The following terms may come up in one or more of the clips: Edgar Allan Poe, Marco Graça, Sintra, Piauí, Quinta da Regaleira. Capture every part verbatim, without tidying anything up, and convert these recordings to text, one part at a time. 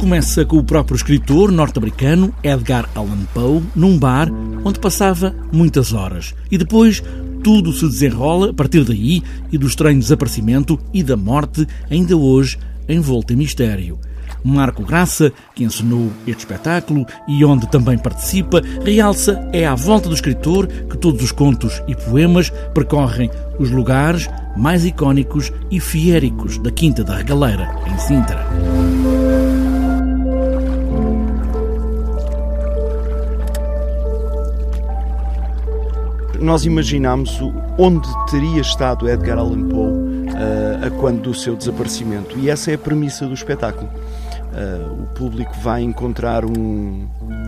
Começa com o próprio escritor norte-americano Edgar Allan Poe num bar onde passava muitas horas. E depois tudo se desenrola a partir daí e do estranho desaparecimento e da morte, ainda hoje envolta em mistério. Marco Graça, que encenou este espetáculo e onde também participa, realça é à volta do escritor que todos os contos e poemas percorrem os lugares mais icónicos e fiéricos da Quinta da Regaleira, em Sintra. Nós imaginámos onde teria estado Edgar Allan Poe uh, a quando do seu desaparecimento, e essa é a premissa do espetáculo. Uh, o público vai encontrar um,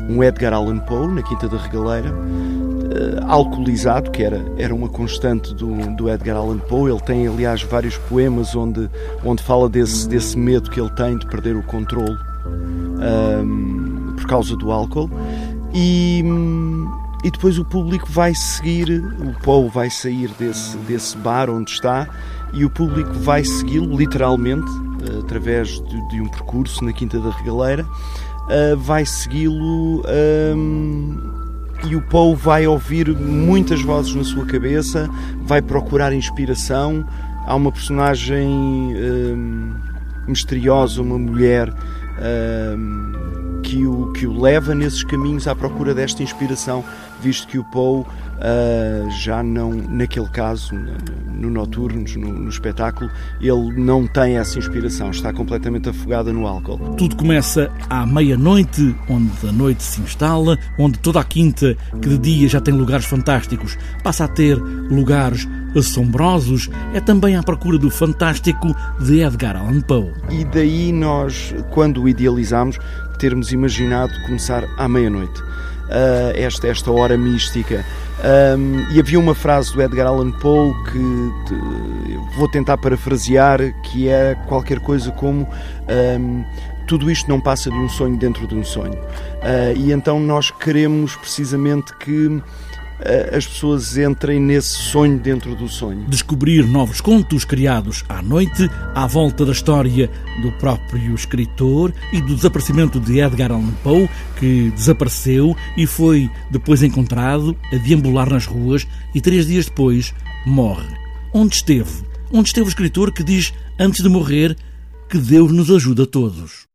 um Edgar Allan Poe na Quinta da Regaleira, uh, alcoolizado, que era, era uma constante do, do Edgar Allan Poe. Ele tem, aliás, vários poemas onde, onde fala desse, desse medo que ele tem de perder o controle uh, por causa do álcool. E... E depois o público vai seguir, o Poe vai sair desse, desse bar onde está, e o público vai segui-lo, literalmente, através de, de um percurso na Quinta da Regaleira, uh, vai segui-lo um, e o Poe vai ouvir muitas vozes na sua cabeça, vai procurar inspiração. Há uma personagem um, misteriosa, uma mulher... Um, Que o, que o leva nesses caminhos à procura desta inspiração, visto que o Poe uh, já não, naquele caso, no Noturnos, no, no espetáculo, ele não tem essa inspiração, está completamente afogado no álcool. Tudo começa à meia-noite, onde a noite se instala, onde toda a quinta, que de dia já tem lugares fantásticos, passa a ter lugares assombrosos. É também à procura do fantástico de Edgar Allan Poe. E daí nós, quando o idealizámos, termos imaginado começar à meia-noite, uh, esta, esta hora mística. Um, e havia uma frase do Edgar Allan Poe que de, vou tentar parafrasear, que é qualquer coisa como um, tudo isto não passa de um sonho dentro de um sonho. Uh, e então nós queremos precisamente que as pessoas entrem nesse sonho dentro do sonho. Descobrir novos contos criados à noite, à volta da história do próprio escritor e do desaparecimento de Edgar Allan Poe, que desapareceu e foi depois encontrado a deambular nas ruas e três dias depois morre. Onde esteve? Onde esteve o escritor que diz, antes de morrer, que Deus nos ajuda a todos?